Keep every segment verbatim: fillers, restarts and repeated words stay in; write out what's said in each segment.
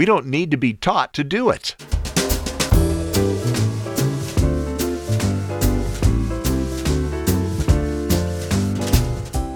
We don't need to be taught to do it.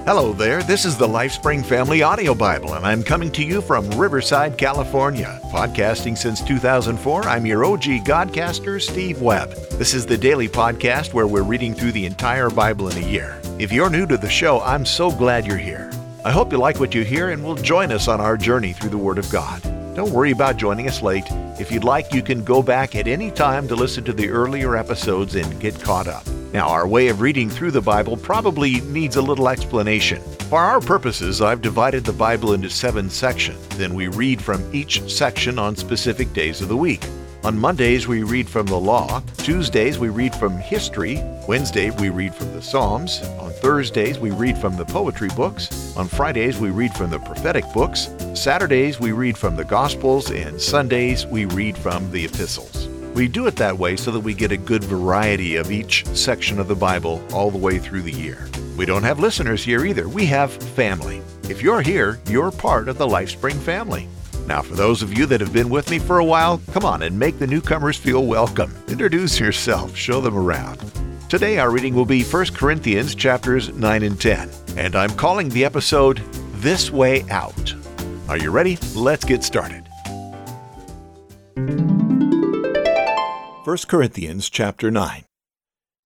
Hello there, this is the LifeSpring Family Audio Bible, and I'm coming to you from Riverside, California. Podcasting since two thousand four, I'm your O G Godcaster, Steve Webb. This is the daily podcast where we're reading through the entire Bible in a year. If you're new to the show, I'm so glad you're here. I hope you like what you hear and will join us on our journey through the Word of God. Don't worry about joining us late. If you'd like, you can go back at any time to listen to the earlier episodes and get caught up. Now, our way of reading through the Bible probably needs a little explanation. For our purposes, I've divided the Bible into seven sections. Then we read from each section on specific days of the week. On Mondays, we read from the law. Tuesdays, we read from history. Wednesday, we read from the Psalms. On Thursdays, we read from the poetry books. On Fridays, we read from the prophetic books. Saturdays, we read from the Gospels. And Sundays, we read from the epistles. We do it that way so that we get a good variety of each section of the Bible all the way through the year. We don't have listeners here either. We have family. If you're here, you're part of the LifeSpring family. Now, for those of you that have been with me for a while, come on and make the newcomers feel welcome. Introduce yourself. Show them around. Today, our reading will be First Corinthians chapters nine and ten, and I'm calling the episode, This Way Out. Are you ready? Let's get started. First Corinthians chapter nine.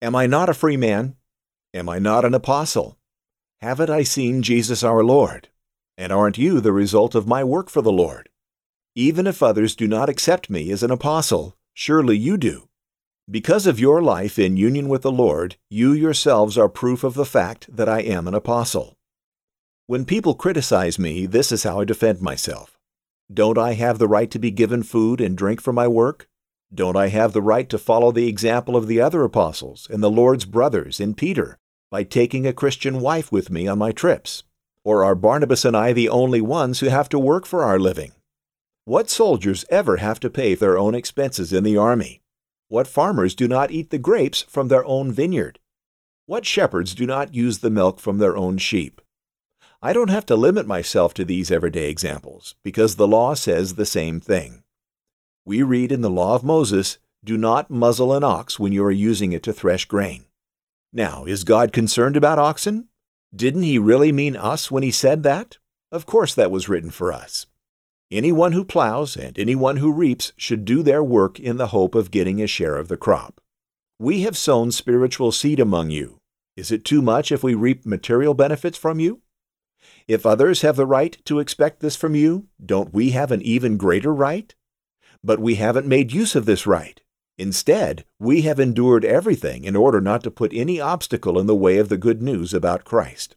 Am I not a free man? Am I not an apostle? Haven't I seen Jesus our Lord? And aren't you the result of my work for the Lord? Even if others do not accept me as an apostle, surely you do. Because of your life in union with the Lord, you yourselves are proof of the fact that I am an apostle. When people criticize me, this is how I defend myself. Don't I have the right to be given food and drink for my work? Don't I have the right to follow the example of the other apostles and the Lord's brothers in Peter by taking a Christian wife with me on my trips? Or are Barnabas and I the only ones who have to work for our living? What soldiers ever have to pay their own expenses in the army? What farmers do not eat the grapes from their own vineyard? What shepherds do not use the milk from their own sheep? I don't have to limit myself to these everyday examples, because the law says the same thing. We read in the law of Moses, do not muzzle an ox when you are using it to thresh grain. Now, is God concerned about oxen? Didn't he really mean us when he said that? Of course that was written for us. Anyone who plows and anyone who reaps should do their work in the hope of getting a share of the crop. We have sown spiritual seed among you. Is it too much if we reap material benefits from you? If others have the right to expect this from you, don't we have an even greater right? But we haven't made use of this right. Instead, we have endured everything in order not to put any obstacle in the way of the good news about Christ.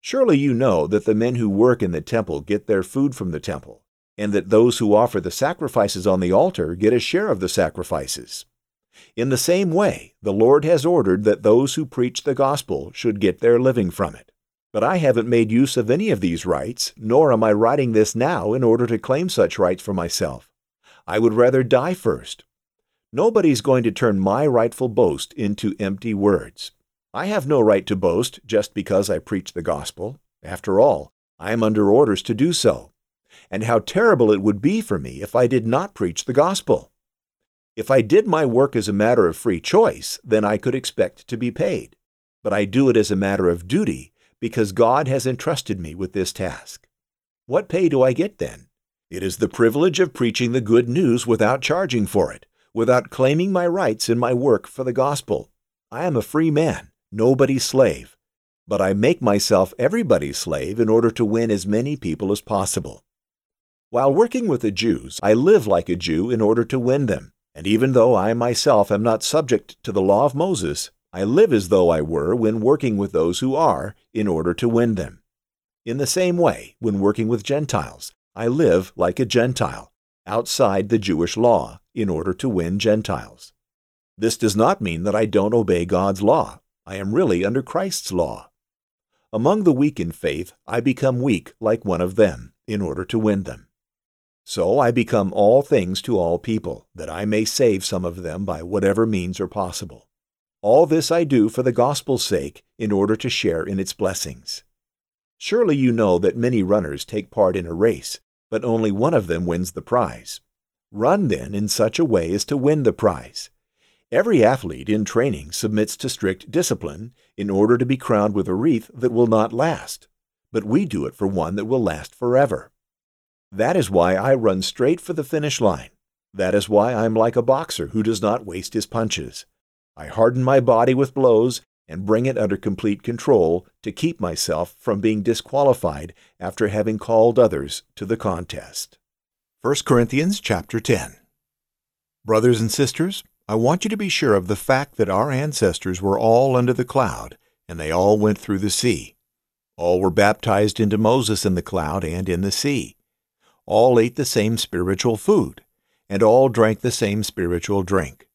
Surely you know that the men who work in the temple get their food from the temple, and that those who offer the sacrifices on the altar get a share of the sacrifices. In the same way, the Lord has ordered that those who preach the gospel should get their living from it. But I haven't made use of any of these rights, nor am I writing this now in order to claim such rights for myself. I would rather die first. Nobody's going to turn my rightful boast into empty words. I have no right to boast just because I preach the gospel. After all, I am under orders to do so. And how terrible it would be for me if I did not preach the gospel. If I did my work as a matter of free choice, then I could expect to be paid. But I do it as a matter of duty because God has entrusted me with this task. What pay do I get then? It is the privilege of preaching the good news without charging for it, without claiming my rights in my work for the gospel. I am a free man, nobody's slave, but I make myself everybody's slave in order to win as many people as possible. While working with the Jews, I live like a Jew in order to win them, and even though I myself am not subject to the law of Moses, I live as though I were when working with those who are in order to win them. In the same way, when working with Gentiles, I live like a Gentile, outside the Jewish law, in order to win Gentiles. This does not mean that I don't obey God's law. I am really under Christ's law. Among the weak in faith, I become weak like one of them, in order to win them. So I become all things to all people, that I may save some of them by whatever means are possible. All this I do for the gospel's sake, in order to share in its blessings. Surely you know that many runners take part in a race, but only one of them wins the prize. Run then in such a way as to win the prize. Every athlete in training submits to strict discipline in order to be crowned with a wreath that will not last, but we do it for one that will last forever. That is why I run straight for the finish line. That is why I'm like a boxer who does not waste his punches. I harden my body with blows and bring it under complete control to keep myself from being disqualified after having called others to the contest. First Corinthians chapter ten. Brothers and sisters, I want you to be sure of the fact that our ancestors were all under the cloud, and they all went through the sea. All were baptized into Moses in the cloud and in the sea. All ate the same spiritual food, and all drank the same spiritual drink.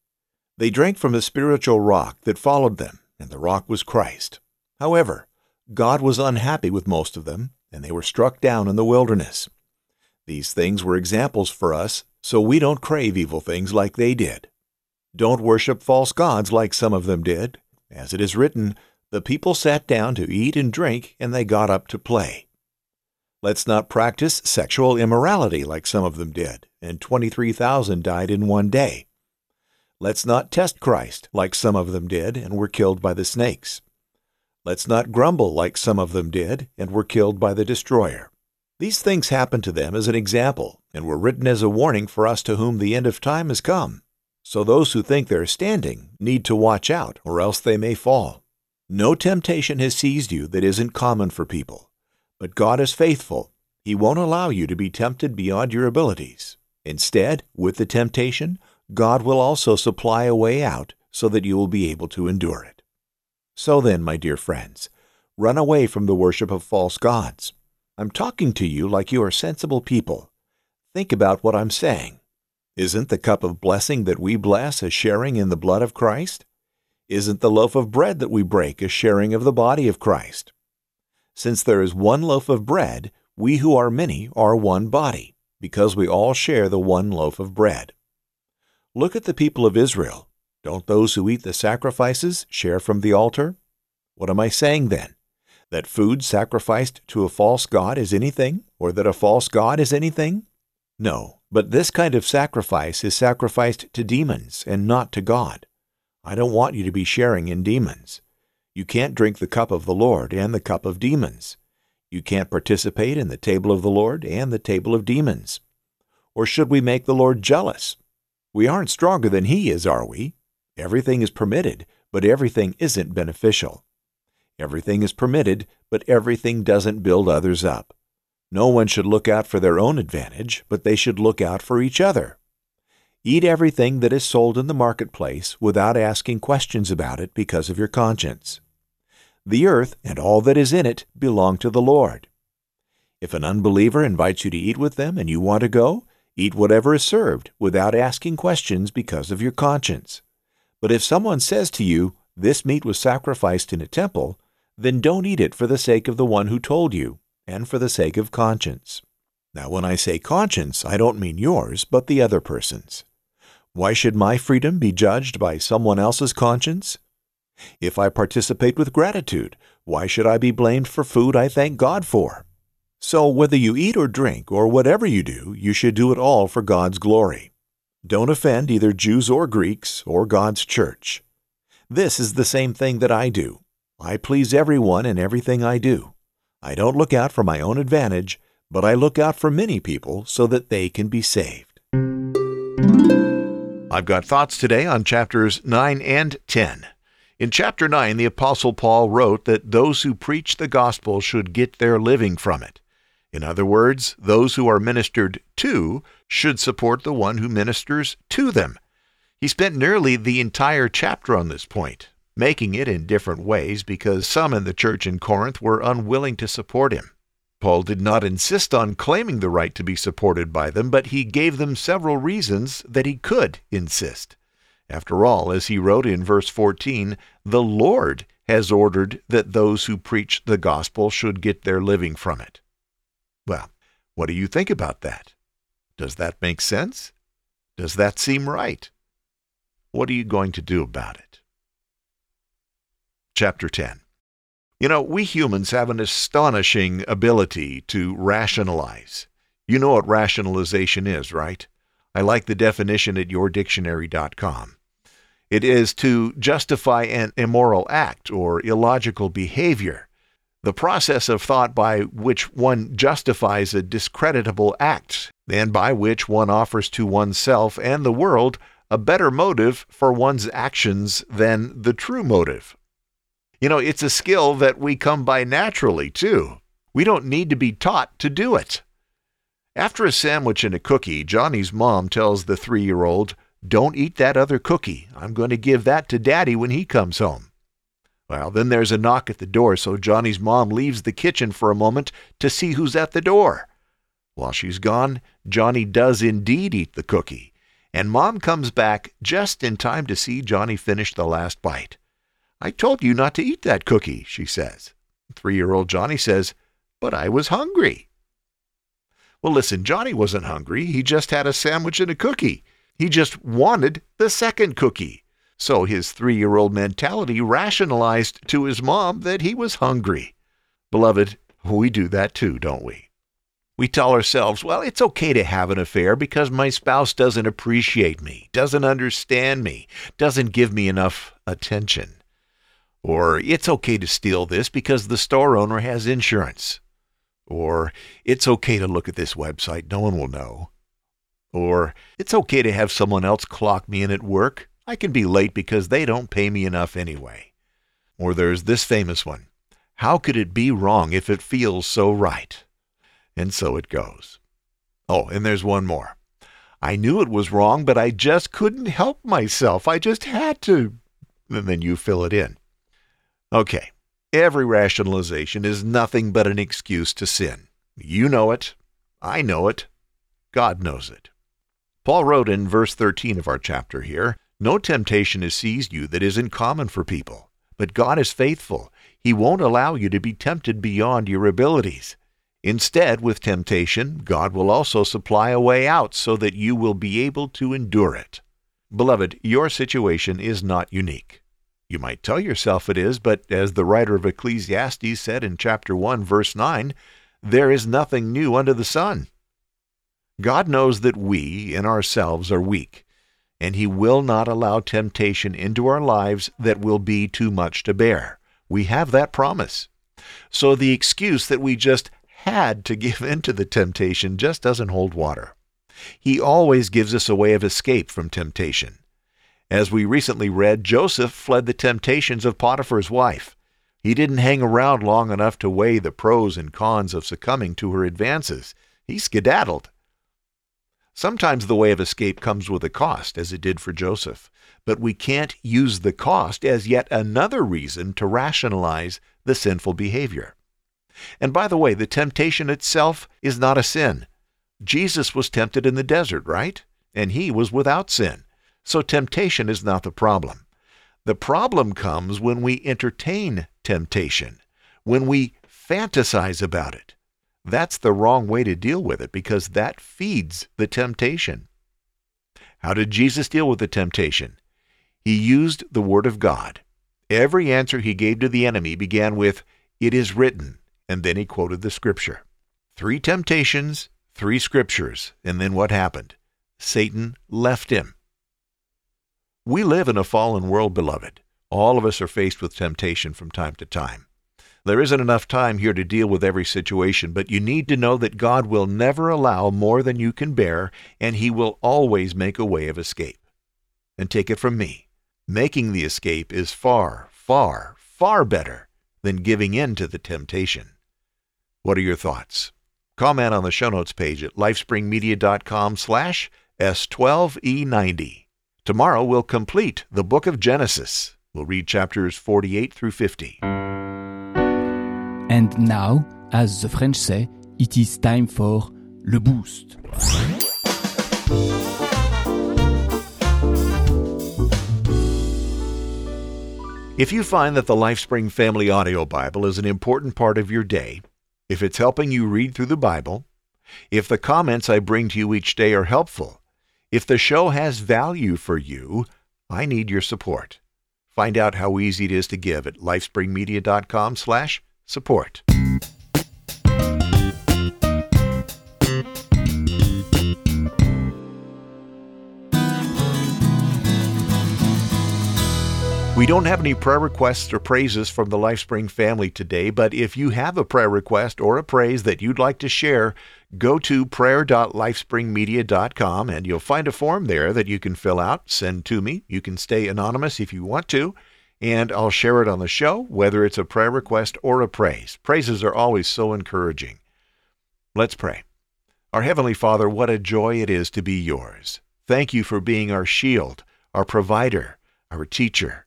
They drank from the spiritual rock that followed them, and the rock was Christ. However, God was unhappy with most of them, and they were struck down in the wilderness. These things were examples for us, so we don't crave evil things like they did. Don't worship false gods like some of them did. As it is written, the people sat down to eat and drink, and they got up to play. Let's not practice sexual immorality like some of them did, and twenty-three thousand died in one day. Let's not test Christ like some of them did and were killed by the snakes. Let's not grumble like some of them did and were killed by the destroyer. These things happened to them as an example and were written as a warning for us to whom the end of time has come. So those who think they're standing need to watch out or else they may fall. No temptation has seized you that isn't common for people. But God is faithful. He won't allow you to be tempted beyond your abilities. Instead, with the temptation, God will also supply a way out so that you will be able to endure it. So then, my dear friends, run away from the worship of false gods. I'm talking to you like you are sensible people. Think about what I'm saying. Isn't the cup of blessing that we bless a sharing in the blood of Christ? Isn't the loaf of bread that we break a sharing of the body of Christ? Since there is one loaf of bread, we who are many are one body, because we all share the one loaf of bread. Look at the people of Israel. Don't those who eat the sacrifices share from the altar? What am I saying then? That food sacrificed to a false god is anything, or that a false god is anything? No, but this kind of sacrifice is sacrificed to demons and not to God. I don't want you to be sharing in demons. You can't drink the cup of the Lord and the cup of demons. You can't participate in the table of the Lord and the table of demons. Or should we make the Lord jealous? We aren't stronger than He is, are we? Everything is permitted, but everything isn't beneficial. Everything is permitted, but everything doesn't build others up. No one should look out for their own advantage, but they should look out for each other. Eat everything that is sold in the marketplace without asking questions about it because of your conscience. The earth and all that is in it belong to the Lord. If an unbeliever invites you to eat with them and you want to go, eat whatever is served without asking questions because of your conscience. But if someone says to you, this meat was sacrificed in a temple, then don't eat it for the sake of the one who told you and for the sake of conscience. Now when I say conscience, I don't mean yours, but the other person's. Why should my freedom be judged by someone else's conscience? If I participate with gratitude, why should I be blamed for food I thank God for? So whether you eat or drink or whatever you do, you should do it all for God's glory. Don't offend either Jews or Greeks or God's church. This is the same thing that I do. I please everyone in everything I do. I don't look out for my own advantage, but I look out for many people so that they can be saved. I've got thoughts today on chapters nine and ten. In chapter nine, the Apostle Paul wrote that those who preach the gospel should get their living from it. In other words, those who are ministered to should support the one who ministers to them. He spent nearly the entire chapter on this point, making it in different ways because some in the church in Corinth were unwilling to support him. Paul did not insist on claiming the right to be supported by them, but he gave them several reasons that he could insist. After all, as he wrote in verse fourteen, the Lord has ordered that those who preach the gospel should get their living from it. Well, what do you think about that? Does that make sense? Does that seem right? What are you going to do about it? Chapter ten. You know, we humans have an astonishing ability to rationalize. You know what rationalization is, right? I like the definition at your dictionary dot com. It is to justify an immoral act or illogical behavior, the process of thought by which one justifies a discreditable act, and by which one offers to oneself and the world a better motive for one's actions than the true motive. You know, it's a skill that we come by naturally, too. We don't need to be taught to do it. After a sandwich and a cookie, Johnny's mom tells the three-year-old, "Don't eat that other cookie. I'm going to give that to Daddy when he comes home." Well, then there's a knock at the door, so Johnny's mom leaves the kitchen for a moment to see who's at the door. While she's gone, Johnny does indeed eat the cookie, and Mom comes back just in time to see Johnny finish the last bite. "I told you not to eat that cookie," she says. Three-year-old Johnny says, "But I was hungry." Well, listen, Johnny wasn't hungry. He just had a sandwich and a cookie. He just wanted the second cookie. So his three-year-old mentality rationalized to his mom that he was hungry. Beloved, we do that too, don't we? We tell ourselves, well, it's okay to have an affair because my spouse doesn't appreciate me, doesn't understand me, doesn't give me enough attention. Or it's okay to steal this because the store owner has insurance. Or it's okay to look at this website, no one will know. Or it's okay to have someone else clock me in at work. I can be late because they don't pay me enough anyway. Or there's this famous one. How could it be wrong if it feels so right? And so it goes. Oh, and there's one more. I knew it was wrong, but I just couldn't help myself. I just had to. And then you fill it in. Okay, every rationalization is nothing but an excuse to sin. You know it. I know it. God knows it. Paul wrote in verse thirteen of our chapter here, "No temptation has seized you that isn't common for people, but God is faithful. He won't allow you to be tempted beyond your abilities. Instead, with temptation, God will also supply a way out so that you will be able to endure it." Beloved, your situation is not unique. You might tell yourself it is, but as the writer of Ecclesiastes said in chapter one, verse nine, there is nothing new under the sun. God knows that we in ourselves are weak, and He will not allow temptation into our lives that will be too much to bear. We have that promise. So the excuse that we just had to give in to the temptation just doesn't hold water. He always gives us a way of escape from temptation. As we recently read, Joseph fled the temptations of Potiphar's wife. He didn't hang around long enough to weigh the pros and cons of succumbing to her advances. He skedaddled. Sometimes the way of escape comes with a cost, as it did for Joseph, but we can't use the cost as yet another reason to rationalize the sinful behavior. And by the way, the temptation itself is not a sin. Jesus was tempted in the desert, right? And He was without sin. So temptation is not the problem. The problem comes when we entertain temptation, when we fantasize about it. That's the wrong way to deal with it because that feeds the temptation. How did Jesus deal with the temptation? He used the Word of God. Every answer He gave to the enemy began with, "It is written," and then He quoted the Scripture. Three temptations, three Scriptures, and then what happened? Satan left Him. We live in a fallen world, beloved. All of us are faced with temptation from time to time. There isn't enough time here to deal with every situation, but you need to know that God will never allow more than you can bear, and He will always make a way of escape. And take it from me, making the escape is far, far, far better than giving in to the temptation. What are your thoughts? Comment on the show notes page at lifespring media dot com slash S twelve E ninety. Tomorrow we'll complete the book of Genesis. We'll read chapters forty-eight through fifty. And now, as the French say, it is time for Le Boost. If you find that the LifeSpring Family Audio Bible is an important part of your day, if it's helping you read through the Bible, if the comments I bring to you each day are helpful, if the show has value for you, I need your support. Find out how easy it is to give at lifespring media dot com slash support. We don't have any prayer requests or praises from the LifeSpring family today, but if you have a prayer request or a praise that you'd like to share, go to prayer dot lifespring media dot com and you'll find a form there that you can fill out, send to me. You can stay anonymous if you want to, and I'll share it on the show, whether it's a prayer request or a praise. Praises are always so encouraging. Let's pray. Our Heavenly Father, what a joy it is to be yours. Thank you for being our shield, our provider, our teacher.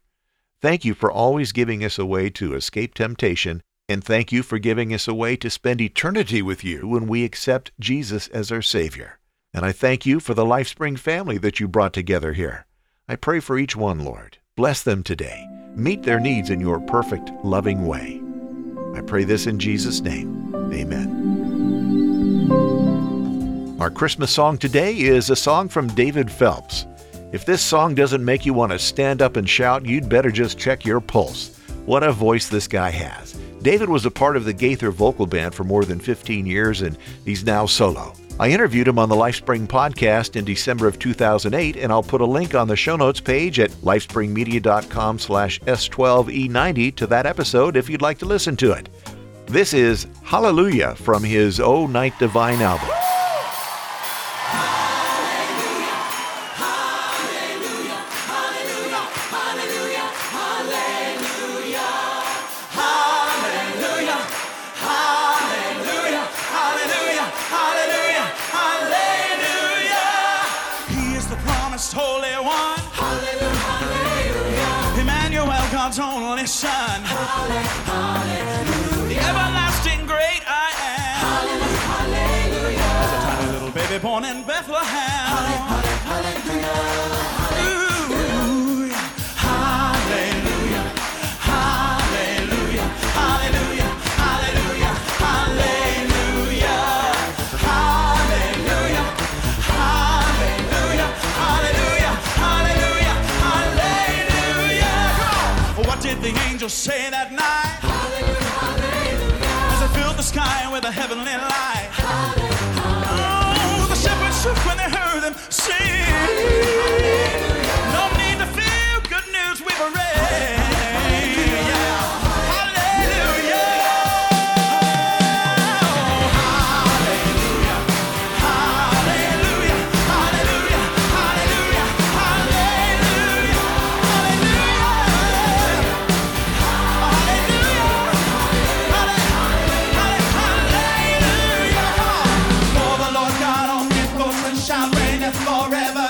Thank you for always giving us a way to escape temptation, and thank you for giving us a way to spend eternity with you when we accept Jesus as our Savior. And I thank you for the LifeSpring family that you brought together here. I pray for each one, Lord. Bless them today. Meet their needs in your perfect, loving way. I pray this in Jesus' name. Amen. Our Christmas song today is a song from David Phelps. If this song doesn't make you want to stand up and shout, you'd better just check your pulse. What a voice this guy has. David was a part of the Gaither Vocal Band for more than fifteen years, and he's now solo. I interviewed him on the LifeSpring podcast in December of two thousand eight, and I'll put a link on the show notes page at lifespringmedia dot com slash S twelve E ninety to that episode if you'd like to listen to it. This is Hallelujah from his O Night Divine album. Hallelujah. The everlasting great I am. Hallelujah. As a tiny little baby born in Bethlehem. Hallelujah. Hallelujah. Hallelujah. Hallelujah. Hallelujah. Hallelujah. Hallelujah. Hallelujah. Hallelujah. Hallelujah. Hallelujah. Hallelujah. What did the angels say that night? Sky with a heavenly light. Hallelujah. Oh, the shepherds shook when they heard them sing. Hallelujah. No need to fear, good news we parade. Forever.